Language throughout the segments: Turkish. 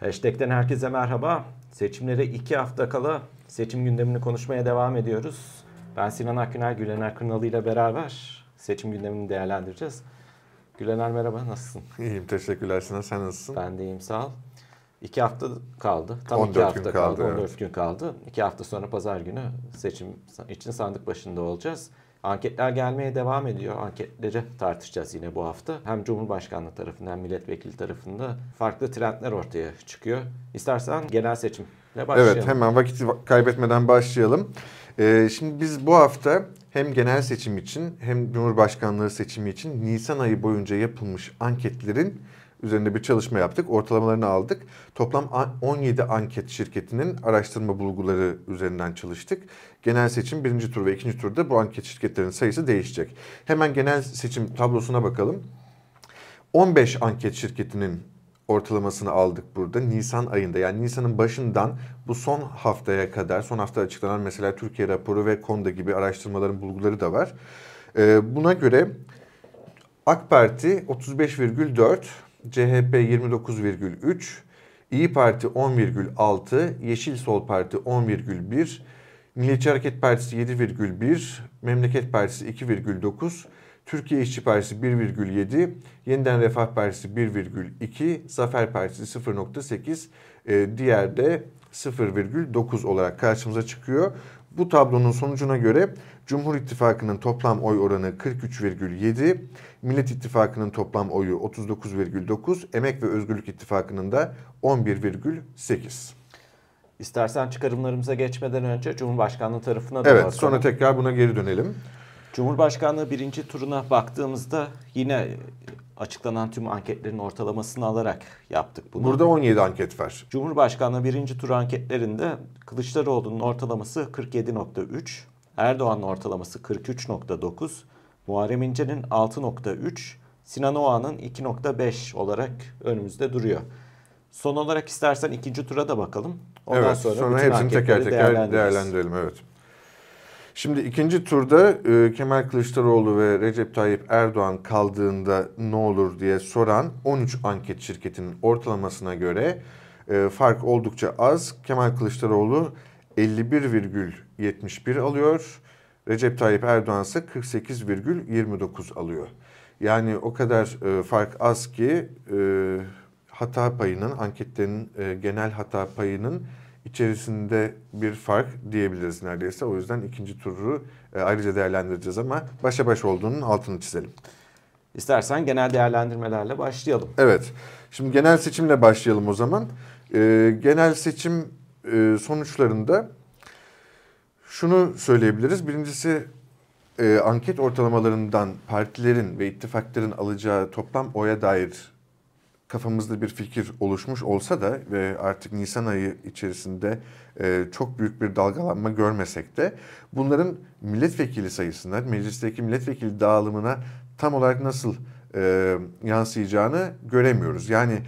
Hashtag'ten herkese merhaba. Seçimlere 2 hafta kala seçim gündemini konuşmaya devam ediyoruz. Ben Sinan Akgünay, Gülener Kırnalı ile beraber seçim gündemini değerlendireceğiz. Gülener merhaba, nasılsın? İyiyim, teşekkürler Sinan. Sen nasılsın? Ben de iyiyim, sağ ol. 2 hafta kaldı. Tam 14 hafta kaldı. 14 evet. Gün kaldı. 2 hafta sonra pazar günü seçim için sandık başında olacağız. Anketler gelmeye devam ediyor. Anketleri tartışacağız yine bu hafta. Hem Cumhurbaşkanlığı tarafından hem milletvekili tarafında farklı trendler ortaya çıkıyor. İstersen genel seçimle başlayalım. Evet, hemen vakit kaybetmeden başlayalım. Şimdi biz bu hafta hem genel seçim için hem Cumhurbaşkanlığı seçimi için Nisan ayı boyunca yapılmış anketlerin üzerinde bir çalışma yaptık. Ortalamalarını aldık. Toplam 17 anket şirketinin araştırma bulguları üzerinden çalıştık. Genel seçim 1. tur ve 2. turda bu anket şirketlerinin sayısı değişecek. Hemen genel seçim tablosuna bakalım. 15 anket şirketinin ortalamasını aldık burada. Nisan ayında, yani Nisan'ın başından bu son haftaya kadar, son hafta açıklanan mesela Türkiye raporu ve KONDA gibi araştırmaların bulguları da var. Buna göre AK Parti 35,4, CHP 29,3, İYİ Parti 10,6, Yeşil Sol Parti 10,1, Milliyetçi Hareket Partisi 7,1, Memleket Partisi 2,9, Türkiye İşçi Partisi 1,7, Yeniden Refah Partisi 1,2, Zafer Partisi 0,8, diğer de 0,9 olarak karşımıza çıkıyor. Bu tablonun sonucuna göre Cumhur İttifakı'nın toplam oy oranı 43,7, Millet İttifakı'nın toplam oyu 39,9, Emek ve Özgürlük İttifakı'nın da 11,8. İstersen çıkarımlarımıza geçmeden önce Cumhurbaşkanlığı tarafına da bakalım. Evet, sonra tekrar buna geri dönelim. Cumhurbaşkanlığı 1. turuna baktığımızda yine açıklanan tüm anketlerin ortalamasını alarak yaptık bunu. Burada 17 anket var. Cumhurbaşkanlığı 1. tur anketlerinde Kılıçdaroğlu'nun ortalaması 47,3, Erdoğan'ın ortalaması 43,9, Muharrem İnce'nin 6,3, Sinan Oğan'ın 2,5 olarak önümüzde duruyor. Son olarak istersen 2. tura da bakalım. Ondan evet, sonra bütün hepsini teker teker değerlendirelim. Evet. Şimdi 2. turda Kemal Kılıçdaroğlu ve Recep Tayyip Erdoğan kaldığında ne olur diye soran 13 anket şirketinin ortalamasına göre fark oldukça az. Kemal Kılıçdaroğlu 51,71 alıyor. Recep Tayyip Erdoğan ise 48,29 alıyor. Yani o kadar fark az ki hata payının, anketlerin genel hata payının içerisinde bir fark diyebiliriz neredeyse. O yüzden 2. turu ayrıca değerlendireceğiz ama başa baş olduğunun altını çizelim. İstersen genel değerlendirmelerle başlayalım. Evet. Şimdi genel seçimle başlayalım o zaman. Genel seçim sonuçlarında şunu söyleyebiliriz. Birincisi anket ortalamalarından partilerin ve ittifakların alacağı toplam oya dair kafamızda bir fikir oluşmuş olsa da ve artık Nisan ayı içerisinde çok büyük bir dalgalanma görmesek de bunların milletvekili sayısına, meclisteki milletvekili dağılımına tam olarak nasıl yansıyacağını göremiyoruz. Yani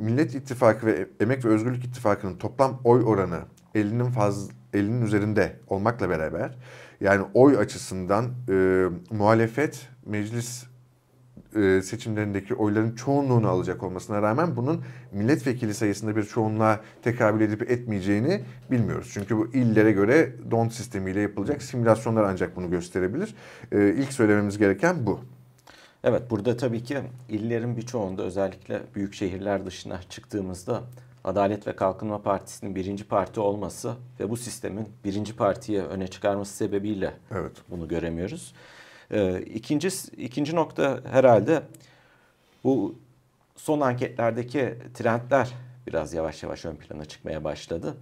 Millet İttifakı ve Emek ve Özgürlük İttifakı'nın toplam oy oranı 50'nin üzerinde olmakla beraber, yani oy açısından muhalefet meclis seçimlerindeki oyların çoğunluğunu alacak olmasına rağmen bunun milletvekili sayısında bir çoğunluğa tekabül edip etmeyeceğini bilmiyoruz. Çünkü bu illere göre don sistemiyle yapılacak simülasyonlar ancak bunu gösterebilir. İlk söylememiz gereken bu. Evet, burada tabii ki illerin birçoğunda, özellikle büyük şehirler dışına çıktığımızda Adalet ve Kalkınma Partisi'nin 1. parti olması ve bu sistemin 1. partiye öne çıkarması sebebiyle evet, bunu göremiyoruz. İkinci nokta herhalde bu son anketlerdeki trendler biraz yavaş yavaş ön plana çıkmaya başladı.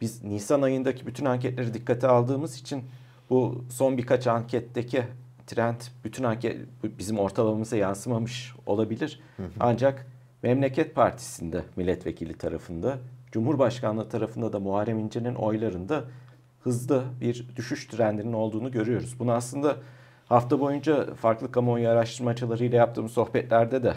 Biz Nisan ayındaki bütün anketleri dikkate aldığımız için bu son birkaç anketteki trend bütün anket bizim ortalamamıza yansımamış olabilir. Hı hı. Ancak Memleket Partisi'nde milletvekili tarafında, Cumhurbaşkanlığı tarafında da Muharrem İnce'nin oylarında hızlı bir düşüş trendinin olduğunu görüyoruz. Bunu aslında hafta boyunca farklı kamuoyu araştırmacılarıyla yaptığım sohbetlerde de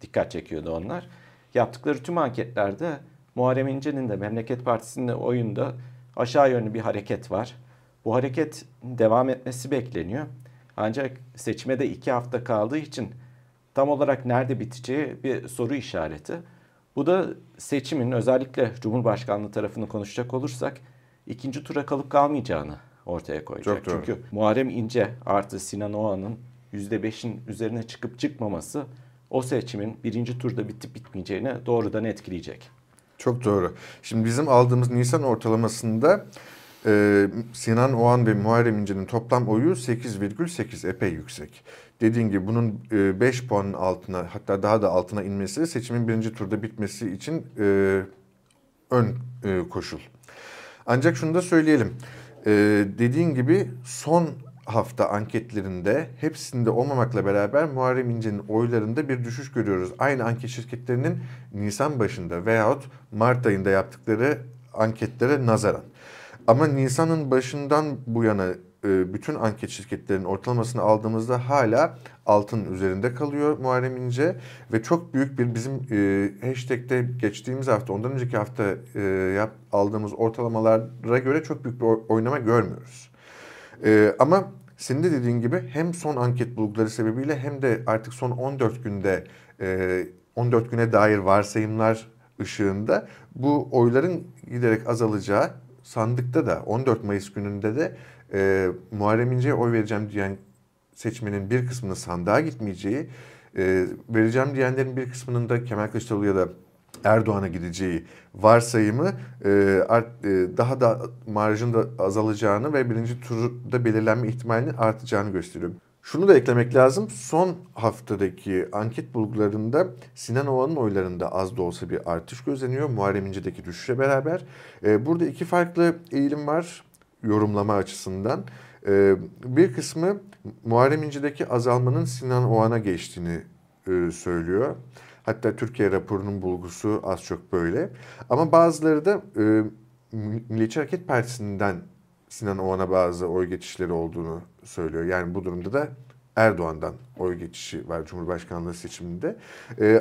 dikkat çekiyordu onlar. Yaptıkları tüm anketlerde Muharrem İnce'nin de Memleket Partisi'nin de oyunda aşağı yönlü bir hareket var. Bu hareket devam etmesi bekleniyor. Ancak seçime de 2 hafta kaldığı için tam olarak nerede biteceği bir soru işareti. Bu da seçimin, özellikle Cumhurbaşkanlığı tarafını konuşacak olursak, ikinci tura kalıp kalmayacağını ortaya koyacak. Çünkü Muharrem İnce artı Sinan Oğan'ın %5'in üzerine çıkıp çıkmaması o seçimin birinci turda bitip bitmeyeceğini doğrudan etkileyecek. Çok doğru. Şimdi bizim aldığımız Nisan ortalamasında Sinan Oğan ve Muharrem İnce'nin toplam oyu 8,8, epey yüksek. Dediğin gibi bunun 5 puanın altına, hatta daha da altına inmesi seçimin birinci turda bitmesi için ön koşul. Ancak şunu da söyleyelim. Dediğin gibi son hafta anketlerinde hepsinde olmamakla beraber Muharrem İnce'nin oylarında bir düşüş görüyoruz. Aynı anket şirketlerinin Nisan başında veyahut Mart ayında yaptıkları anketlere nazaran. Ama Nisan'ın başından bu yana bütün anket şirketlerinin ortalamasını aldığımızda hala altın üzerinde kalıyor Muharrem İnce. Ve çok büyük bir bizim hashtag'te geçtiğimiz hafta, ondan önceki hafta aldığımız ortalamalara göre çok büyük bir oynama görmüyoruz. Ama senin de dediğin gibi hem son anket bulguları sebebiyle hem de artık son 14 günde 14 güne dair varsayımlar ışığında bu oyların giderek azalacağı, sandıkta da 14 Mayıs gününde de Muharrem İnce'ye oy vereceğim diyen seçmenin bir kısmının sandığa gitmeyeceği, vereceğim diyenlerin bir kısmının da Kemal Kılıçdaroğlu ya da Erdoğan'a gideceği varsayımı daha da marjın da azalacağını ve birinci turda belirlenme ihtimalinin artacağını gösteriyor. Şunu da eklemek lazım. Son haftadaki anket bulgularında Sinan Oğan'ın oylarında az da olsa bir artış gözleniyor. Muharrem İnce'deki düşüşe beraber. Burada iki farklı eğilim var yorumlama açısından. Bir kısmı Muharrem İnce'deki azalmanın Sinan Oğan'a geçtiğini söylüyor. Hatta Türkiye raporunun bulgusu az çok böyle. Ama bazıları da Milliyetçi Hareket Partisi'nden Sinan Oğan'a bazı oy geçişleri olduğunu söylüyor. Yani bu durumda da Erdoğan'dan oy geçişi var Cumhurbaşkanlığı seçiminde.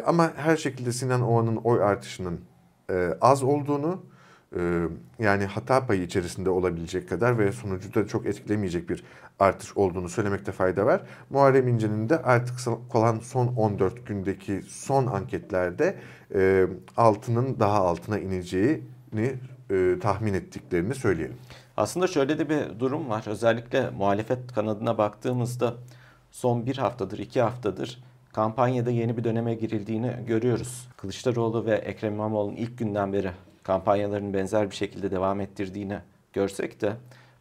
Ama her şekilde Sinan Oğan'ın oy artışının az olduğunu, yani hata payı içerisinde olabilecek kadar ve sonucu da çok etkilemeyecek bir artış olduğunu söylemekte fayda var. Muharrem İnce'nin de artık kalan son 14 gündeki son anketlerde altının daha altına ineceğini tahmin ettiklerini söyleyelim. Aslında şöyle de bir durum var. Özellikle muhalefet kanadına baktığımızda son bir haftadır, iki haftadır kampanyada yeni bir döneme girildiğini görüyoruz. Kılıçdaroğlu ve Ekrem İmamoğlu'nun ilk günden beri kampanyaların benzer bir şekilde devam ettirdiğini görsek de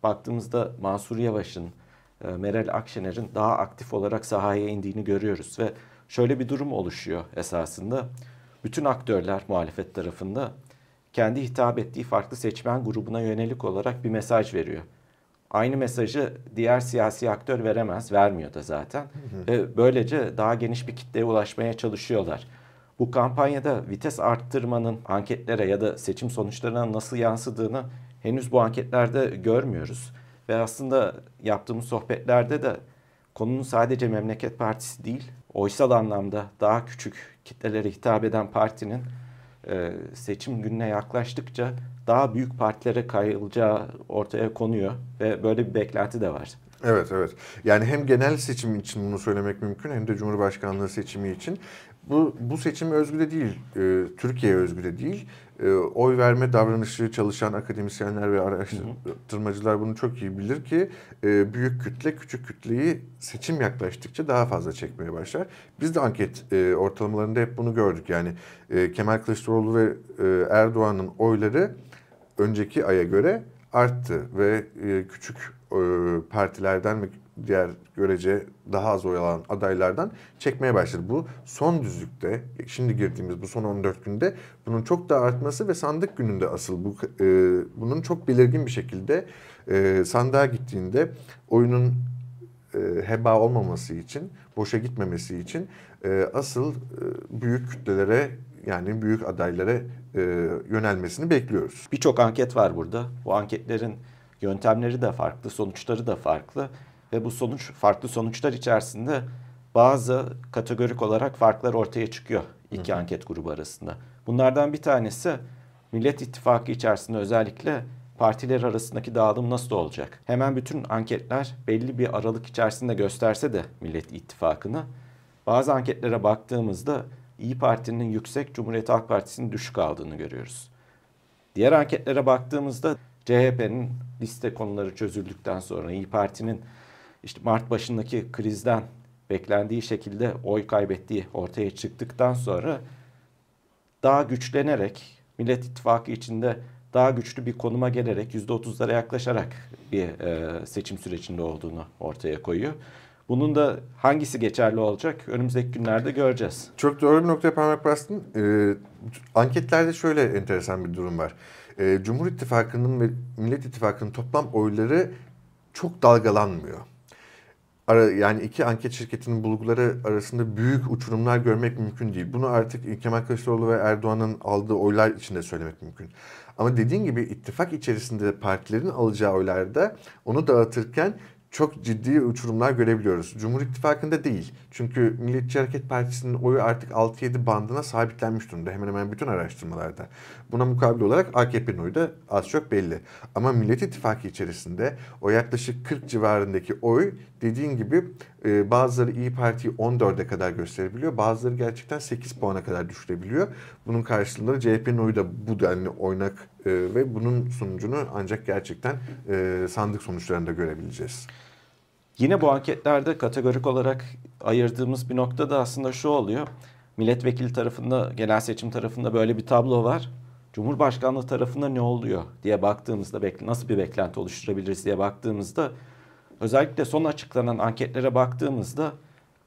baktığımızda Mansur Yavaş'ın, Meral Akşener'in daha aktif olarak sahaya indiğini görüyoruz. Ve şöyle bir durum oluşuyor esasında. Bütün aktörler muhalefet tarafında kendi hitap ettiği farklı seçmen grubuna yönelik olarak bir mesaj veriyor. Aynı mesajı diğer siyasi aktör veremez, vermiyor da zaten. Ve böylece daha geniş bir kitleye ulaşmaya çalışıyorlar. Bu kampanyada vites arttırmanın anketlere ya da seçim sonuçlarına nasıl yansıdığını henüz bu anketlerde görmüyoruz. Ve aslında yaptığımız sohbetlerde de konunun sadece Memleket Partisi değil, oysal anlamda daha küçük kitlelere hitap eden partinin seçim gününe yaklaştıkça daha büyük partilere kayılacağı ortaya konuyor ve böyle bir beklenti de var. Evet, evet. Yani hem genel seçim için bunu söylemek mümkün hem de Cumhurbaşkanlığı seçimi için. Bu seçim özgü de değil, Türkiye'ye özgü de değil. Oy verme davranışı çalışan akademisyenler ve araştırmacılar bunu çok iyi bilir ki büyük kütle küçük kütleyi seçim yaklaştıkça daha fazla çekmeye başlar. Biz de anket ortalamalarında hep bunu gördük. Yani Kemal Kılıçdaroğlu ve Erdoğan'ın oyları önceki aya göre arttı ve küçük partilerden ve diğer görece daha az oy alan adaylardan çekmeye başladı. Bu son düzlükte, şimdi girdiğimiz bu son 14 günde bunun çok daha artması ve sandık gününde asıl bunun çok belirgin bir şekilde sandığa gittiğinde oyunun heba olmaması için, boşa gitmemesi için asıl büyük kütlelere, yani büyük adaylara yönelmesini bekliyoruz. Birçok anket var burada. Bu anketlerin yöntemleri de farklı, sonuçları da farklı ve bu farklı sonuçlar içerisinde bazı kategorik olarak farklar ortaya çıkıyor iki anket grubu arasında. Bunlardan bir tanesi Millet İttifakı içerisinde özellikle partiler arasındaki dağılım nasıl olacak? Hemen bütün anketler belli bir aralık içerisinde gösterse de Millet İttifakı'nı, bazı anketlere baktığımızda İYİ Parti'nin yüksek, Cumhuriyet Halk Partisi'nin düşük aldığını görüyoruz. Diğer anketlere baktığımızda CHP'nin liste konuları çözüldükten sonra İYİ Parti'nin işte Mart başındaki krizden beklendiği şekilde oy kaybettiği ortaya çıktıktan sonra daha güçlenerek, Millet İttifakı içinde daha güçlü bir konuma gelerek %30'lara yaklaşarak bir seçim sürecinde olduğunu ortaya koyuyor. Bunun da hangisi geçerli olacak önümüzdeki günlerde göreceğiz. Çok doğru bir noktaya parmak bastın. Anketlerde şöyle enteresan bir durum var. Cumhur İttifakı'nın ve Millet İttifakı'nın toplam oyları çok dalgalanmıyor. Yani iki anket şirketinin bulguları arasında büyük uçurumlar görmek mümkün değil. Bunu artık Kemal Kılıçdaroğlu ve Erdoğan'ın aldığı oylar içinde söylemek mümkün. Ama dediğin gibi ittifak içerisinde partilerin alacağı oylarda onu dağıtırken çok ciddi uçurumlar görebiliyoruz. Cumhur İttifakı'nda değil. Çünkü Milliyetçi Hareket Partisi'nin oyu artık 6-7 bandına sabitlenmiş durumda. Hemen hemen bütün araştırmalarda. Buna mukabil olarak AKP'nin oyu da az çok belli. Ama Millet İttifakı içerisinde o yaklaşık 40 civarındaki oy dediğin gibi bazıları İYİ Parti'yi 14'e kadar gösterebiliyor. Bazıları gerçekten 8 puana kadar düşürebiliyor. Bunun karşılığında CHP'nin oyu da bu denli oynak ve bunun sonucunu ancak gerçekten sandık sonuçlarında görebileceğiz. Yine bu anketlerde kategorik olarak ayırdığımız bir nokta da aslında şu oluyor. Milletvekili tarafında, genel seçim tarafında böyle bir tablo var. Cumhurbaşkanlığı tarafında ne oluyor diye baktığımızda, nasıl bir beklenti oluşturabiliriz diye baktığımızda, özellikle son açıklanan anketlere baktığımızda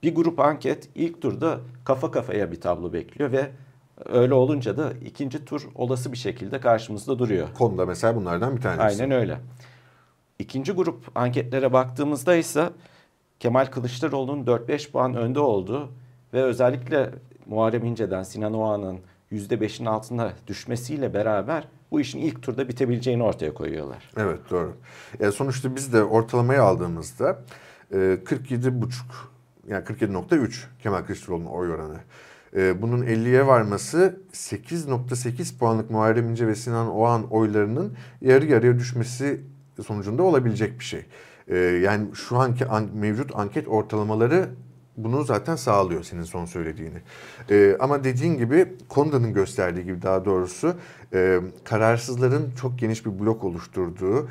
bir grup anket ilk turda kafa kafaya bir tablo bekliyor ve öyle olunca da ikinci tur olası bir şekilde karşımızda duruyor. KONDA mesela bunlardan bir tanesi. Aynen öyle. İkinci grup anketlere baktığımızda ise Kemal Kılıçdaroğlu'nun 4-5 puan önde olduğu ve özellikle Muharrem İnce'den Sinan Oğan'ın %5'in altına düşmesiyle beraber bu işin ilk turda bitebileceğini ortaya koyuyorlar. Evet, doğru. Sonuçta biz de ortalamayı aldığımızda 47,5 yani 47,3 Kemal Kılıçdaroğlu'nun oy oranı. Bunun 50'ye varması 8,8 puanlık Muharrem İnce ve Sinan Oğan oylarının yarı yarıya düşmesi sonucunda olabilecek bir şey. Yani şu anki mevcut anket ortalamaları bunu zaten sağlıyor senin son söylediğini. Ama dediğin gibi KONDA'nın gösterdiği gibi daha doğrusu kararsızların çok geniş bir blok oluşturduğu,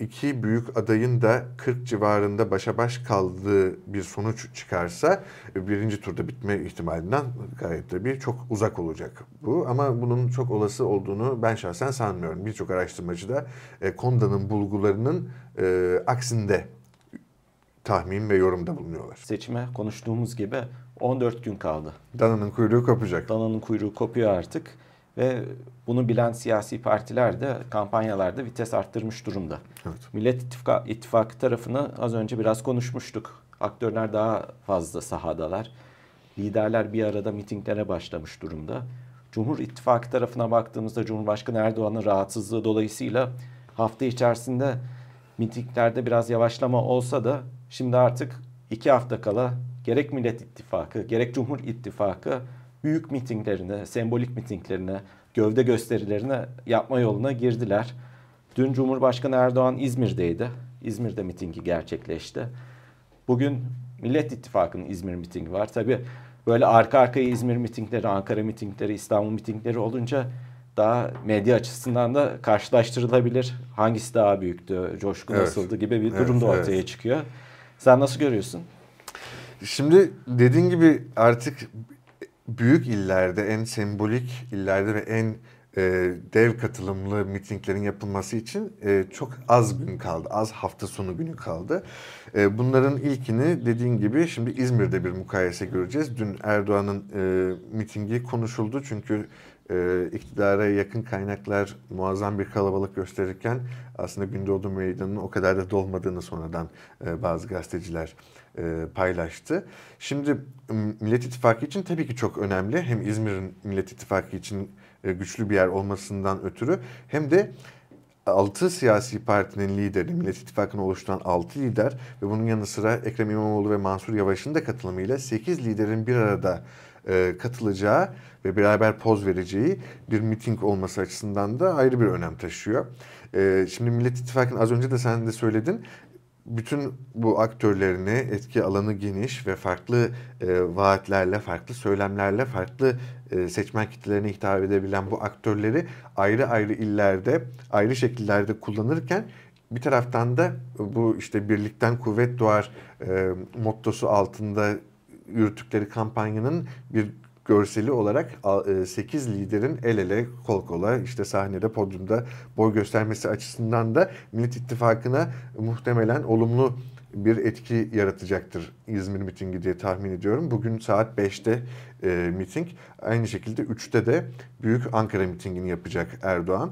iki büyük adayın da 40 civarında başa baş kaldığı bir sonuç çıkarsa birinci turda bitme ihtimalinden gayet tabii çok uzak olacak bu. Ama bunun çok olası olduğunu ben şahsen sanmıyorum. Birçok araştırmacı da KONDA'nın bulgularının aksinde tahmin ve yorumda bulunuyorlar. Seçime konuştuğumuz gibi 14 gün kaldı. Dananın kuyruğu kopacak. Dananın kuyruğu kopuyor artık. Ve bunu bilen siyasi partiler de kampanyalarda vites arttırmış durumda. Evet. Millet İttifakı tarafını az önce biraz konuşmuştuk. Aktörler daha fazla sahadalar. Liderler bir arada mitinglere başlamış durumda. Cumhur İttifakı tarafına baktığımızda Cumhurbaşkanı Erdoğan'ın rahatsızlığı dolayısıyla hafta içerisinde mitinglerde biraz yavaşlama olsa da şimdi artık 2 hafta kala gerek Millet İttifakı gerek Cumhur İttifakı büyük mitinglerine, sembolik mitinglerine, gövde gösterilerine yapma yoluna girdiler. Dün Cumhurbaşkanı Erdoğan İzmir'deydi. İzmir'de mitingi gerçekleşti. Bugün Millet İttifakı'nın İzmir mitingi var. Tabii böyle arka arkaya İzmir mitingleri, Ankara mitingleri, İstanbul mitingleri olunca daha medya açısından da karşılaştırılabilir. Hangisi daha büyüktü, coşku nasıldı gibi bir durum da ortaya çıkıyor. Sen nasıl görüyorsun? Şimdi dediğin gibi artık büyük illerde, en sembolik illerde ve en dev katılımlı mitinglerin yapılması için çok az gün kaldı. Az hafta sonu günü kaldı. Bunların ilkini dediğin gibi şimdi İzmir'de bir mukayese göreceğiz. Dün Erdoğan'ın mitingi konuşuldu çünkü iktidara yakın kaynaklar muazzam bir kalabalık gösterirken aslında Gündoğdu Meydanı'nın o kadar da dolmadığını sonradan bazı gazeteciler paylaştı. Şimdi Millet İttifakı için tabii ki çok önemli. Hem İzmir'in Millet İttifakı için güçlü bir yer olmasından ötürü hem de 6 siyasi partinin lideri, Millet İttifakı'nı oluşturan 6 lider ve bunun yanı sıra Ekrem İmamoğlu ve Mansur Yavaş'ın da katılımıyla 8 liderin bir arada katılacağı ve beraber poz vereceği bir miting olması açısından da ayrı bir önem taşıyor. Şimdi Millet İttifakı'nın az önce de sen de söyledin, bütün bu aktörlerini, etki alanı geniş ve farklı vaatlerle, farklı söylemlerle, farklı seçmen kitlelerine hitap edebilen bu aktörleri ayrı ayrı illerde, ayrı şekillerde kullanırken bir taraftan da bu işte birlikten kuvvet doğar mottosu altında yürüttükleri kampanyanın bir görseli olarak 8 liderin el ele, kol kola, işte sahnede, podyumda boy göstermesi açısından da Millet İttifakı'na muhtemelen olumlu bir etki yaratacaktır İzmir mitingi diye tahmin ediyorum. Bugün saat 5'te miting. Aynı şekilde 3'te de büyük Ankara mitingini yapacak Erdoğan.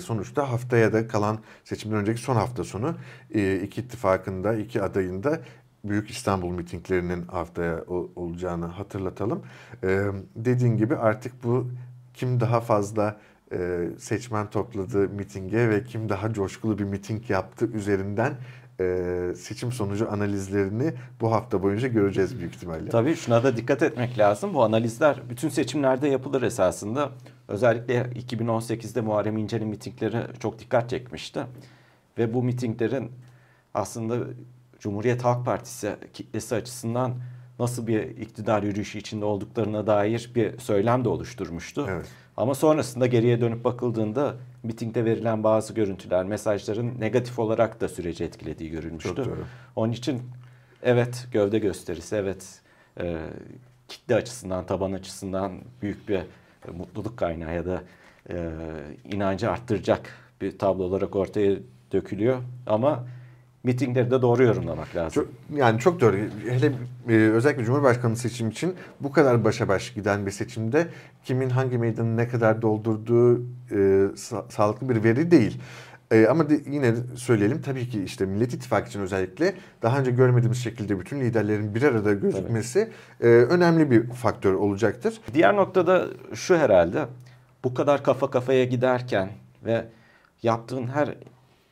Sonuçta haftaya da kalan seçimden önceki son hafta sonu iki ittifakında, iki adayında Büyük İstanbul mitinglerinin haftaya olacağını hatırlatalım. Dediğin gibi artık bu kim daha fazla seçmen topladı mitinge ve kim daha coşkulu bir miting yaptı üzerinden seçim sonucu analizlerini bu hafta boyunca göreceğiz büyük ihtimalle. Tabii şuna da dikkat etmek lazım. Bu analizler bütün seçimlerde yapılır esasında. Özellikle 2018'de Muharrem İnce'nin mitingleri çok dikkat çekmişti. Ve bu mitinglerin aslında Cumhuriyet Halk Partisi kitlesi açısından nasıl bir iktidar yürüyüşü içinde olduklarına dair bir söylem de oluşturmuştu. Evet. Ama sonrasında geriye dönüp bakıldığında mitingde verilen bazı görüntüler, mesajların negatif olarak da süreci etkilediği görülmüştü. Çok doğru. Onun için evet gövde gösterisi, evet kitle açısından, taban açısından büyük bir mutluluk kaynağı ya da inancı arttıracak bir tablo olarak ortaya dökülüyor. Ama mitingleri de doğru yorumlamak lazım. Çok doğru. Hele özellikle Cumhurbaşkanı seçimi için bu kadar başa baş giden bir seçimde kimin hangi meydanı ne kadar doldurduğu sağlıklı bir veri değil. Ama yine söyleyelim tabii ki işte Millet İttifakı için özellikle daha önce görmediğimiz şekilde bütün liderlerin bir arada gözükmesi önemli bir faktör olacaktır. Diğer noktada şu herhalde, bu kadar kafa kafaya giderken ve yaptığın her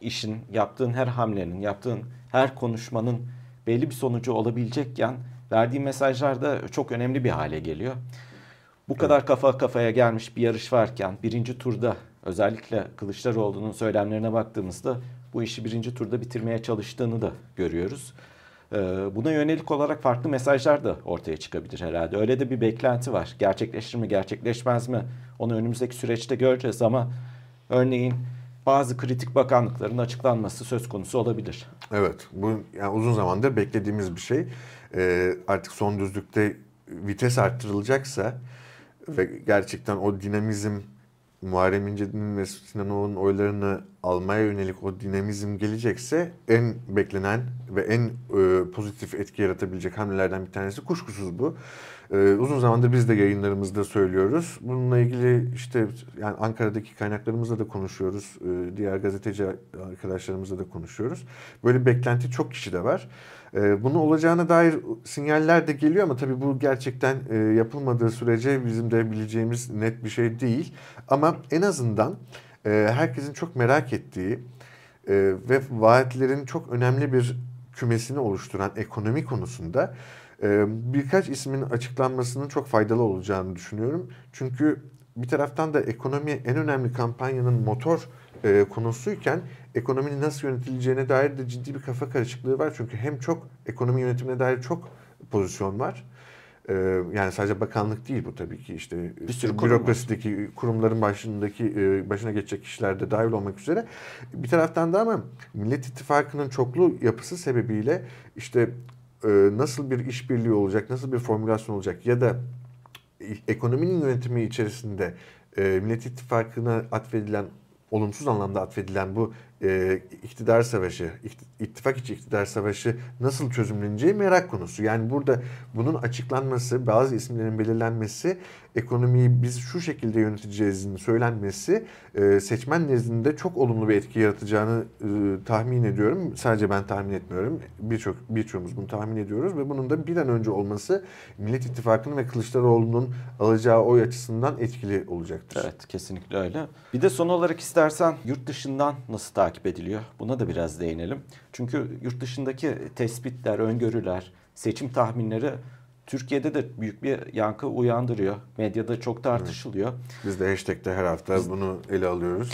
işin, yaptığın her hamlenin, yaptığın her konuşmanın belli bir sonucu olabilecekken verdiği mesajlar da çok önemli bir hale geliyor. Bu kadar kafa kafaya gelmiş bir yarış varken birinci turda özellikle Kılıçdaroğlu'nun söylemlerine baktığımızda bu işi birinci turda bitirmeye çalıştığını da görüyoruz. Buna yönelik olarak farklı mesajlar da ortaya çıkabilir herhalde. Öyle de bir beklenti var. Gerçekleşir mi, gerçekleşmez mi? Onu önümüzdeki süreçte göreceğiz ama örneğin bazı kritik bakanlıkların açıklanması söz konusu olabilir. Evet, bu uzun zamandır beklediğimiz bir şey. Artık son düzlükte vites arttırılacaksa ve gerçekten o dinamizm, Muharrem İnce'nin ve Sinan Oğan'ın oylarını almaya yönelik o dinamizm gelecekse en beklenen ve en pozitif etki yaratabilecek hamlelerden bir tanesi kuşkusuz bu. Uzun zamandır biz de yayınlarımızda söylüyoruz. Bununla ilgili işte Ankara'daki kaynaklarımızla da konuşuyoruz. Diğer gazeteci arkadaşlarımızla da konuşuyoruz. Böyle beklenti çok kişide var. Bunun olacağına dair sinyaller de geliyor ama tabii bu gerçekten yapılmadığı sürece bizim de bileceğimiz net bir şey değil. Ama en azından herkesin çok merak ettiği ve vaatlerin çok önemli bir kümesini oluşturan ekonomi konusunda birkaç ismin açıklanmasının çok faydalı olacağını düşünüyorum. Çünkü bir taraftan da ekonomi en önemli kampanyanın motor konusuyken ekonominin nasıl yönetileceğine dair de ciddi bir kafa karışıklığı var. Çünkü hem çok ekonomi yönetimine dair çok pozisyon var. Sadece bakanlık değil bu tabii ki işte bürokrasideki kurumların başına geçecek kişiler de dahil olmak üzere. Bir taraftan da ama Millet İttifakı'nın çoklu yapısı sebebiyle işte nasıl bir işbirliği olacak, nasıl bir formülasyon olacak ya da ekonominin yönetimi içerisinde Millet İttifakı'na atfedilen, olumsuz anlamda atfedilen bu iktidar savaşı, ittifak içi iktidar savaşı nasıl çözümleneceği merak konusu. Yani burada bunun açıklanması, bazı isimlerin belirlenmesi, ekonomiyi biz şu şekilde yöneteceğizin söylenmesi seçmen nezdinde çok olumlu bir etki yaratacağını tahmin ediyorum. Sadece ben tahmin etmiyorum. Birçoğumuz bunu tahmin ediyoruz ve bunun da bir an önce olması Millet İttifakı'nın ve Kılıçdaroğlu'nun alacağı oy açısından etkili olacaktır. Evet, kesinlikle öyle. Bir de son olarak istersen yurt dışından nasıl takip ediliyor? Buna da biraz değinelim. Çünkü yurt dışındaki tespitler, öngörüler, seçim tahminleri Türkiye'de de büyük bir yankı uyandırıyor. Medyada çok tartışılıyor. Biz de hashtag'te her hafta bunu ele alıyoruz.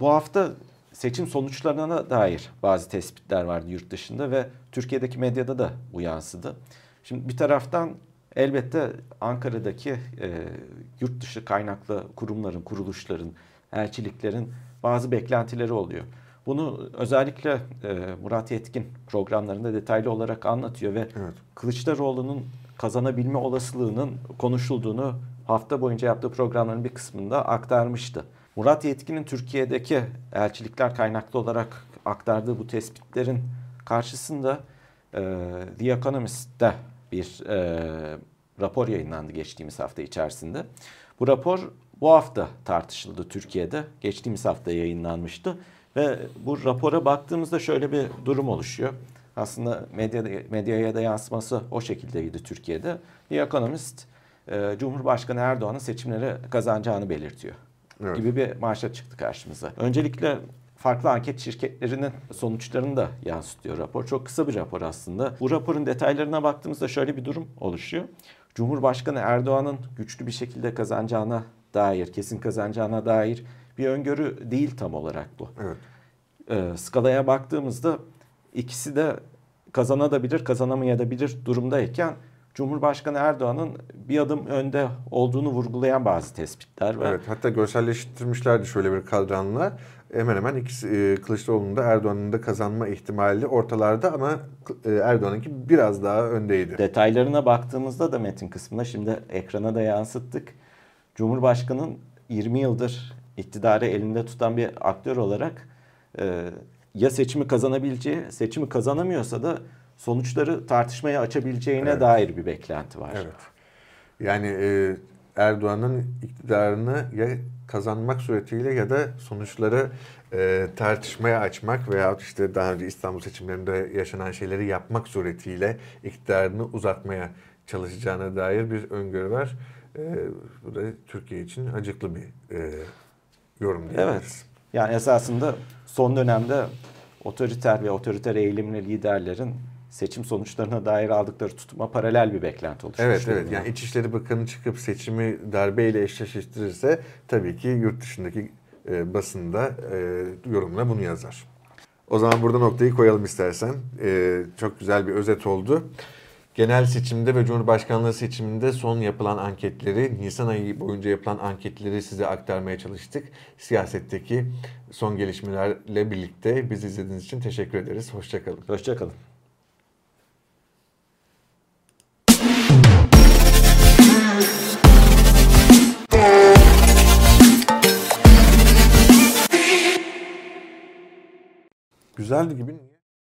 Bu hafta seçim sonuçlarına dair bazı tespitler vardı yurt dışında ve Türkiye'deki medyada da bu yansıdı. Şimdi bir taraftan elbette Ankara'daki yurt dışı kaynaklı kurumların, kuruluşların, elçiliklerin bazı beklentileri oluyor. Bunu özellikle Murat Yetkin programlarında detaylı olarak anlatıyor ve evet, Kılıçdaroğlu'nun kazanabilme olasılığının konuşulduğunu hafta boyunca yaptığı programların bir kısmında aktarmıştı. Murat Yetkin'in Türkiye'deki elçilikler kaynaklı olarak aktardığı bu tespitlerin karşısında The Economist'te bir rapor yayınlandı geçtiğimiz hafta içerisinde. Bu rapor bu hafta tartışıldı Türkiye'de. Geçtiğimiz hafta yayınlanmıştı ve bu rapora baktığımızda şöyle bir durum oluşuyor. Aslında medyaya da yansıması o şekildeydi Türkiye'de. The Economist, Cumhurbaşkanı Erdoğan'ın seçimleri kazanacağını belirtiyor, evet, gibi bir manşet çıktı karşımıza. Öncelikle farklı anket şirketlerinin sonuçlarını da yansıtıyor rapor. Çok kısa bir rapor aslında. Bu raporun detaylarına baktığımızda şöyle bir durum oluşuyor. Cumhurbaşkanı Erdoğan'ın güçlü bir şekilde kazanacağına dair, kesin kazanacağına dair bir öngörü değil tam olarak bu. Evet. Skalaya baktığımızda ikisi de kazanabilir, kazanamayabilir durumdayken Cumhurbaşkanı Erdoğan'ın bir adım önde olduğunu vurgulayan bazı tespitler var. Evet, hatta görselleştirmişlerdi şöyle bir kadranla. Hemen hemen ikisi, Kılıçdaroğlu'nun da Erdoğan'ın da kazanma ihtimali ortalarda ama Erdoğan'ınki biraz daha öndeydi. Detaylarına baktığımızda da metin kısmına, şimdi ekrana da yansıttık. Cumhurbaşkanı'nın 20 yıldır iktidarı elinde tutan bir aktör olarak ya seçimi kazanabileceği, seçimi kazanamıyorsa da sonuçları tartışmaya açabileceğine, evet, dair bir beklenti var. Evet. Yani Erdoğan'ın iktidarını ya kazanmak suretiyle ya da sonuçları tartışmaya açmak veya işte daha önce İstanbul seçimlerinde yaşanan şeyleri yapmak suretiyle iktidarını uzatmaya çalışacağına dair bir öngörü var. Bu da Türkiye için acıklı bir yorum diyoruz. Evet. Yani esasında son dönemde otoriter ve otoriter eğilimli liderlerin seçim sonuçlarına dair aldıkları tutuma paralel bir beklenti oluşmuş. Evet, evet. Yani İçişleri Bakanı çıkıp seçimi darbeyle eşleştirirse tabii ki yurt dışındaki basında yorumla bunu yazar. O zaman burada noktayı koyalım istersen. Çok güzel bir özet oldu. Genel seçimde ve Cumhurbaşkanlığı seçiminde son yapılan anketleri, Nisan ayı boyunca yapılan anketleri size aktarmaya çalıştık. Siyasetteki son gelişmelerle birlikte bizi izlediğiniz için teşekkür ederiz. Hoşça kalın. Hoşça kalın. Güzeldi gibi.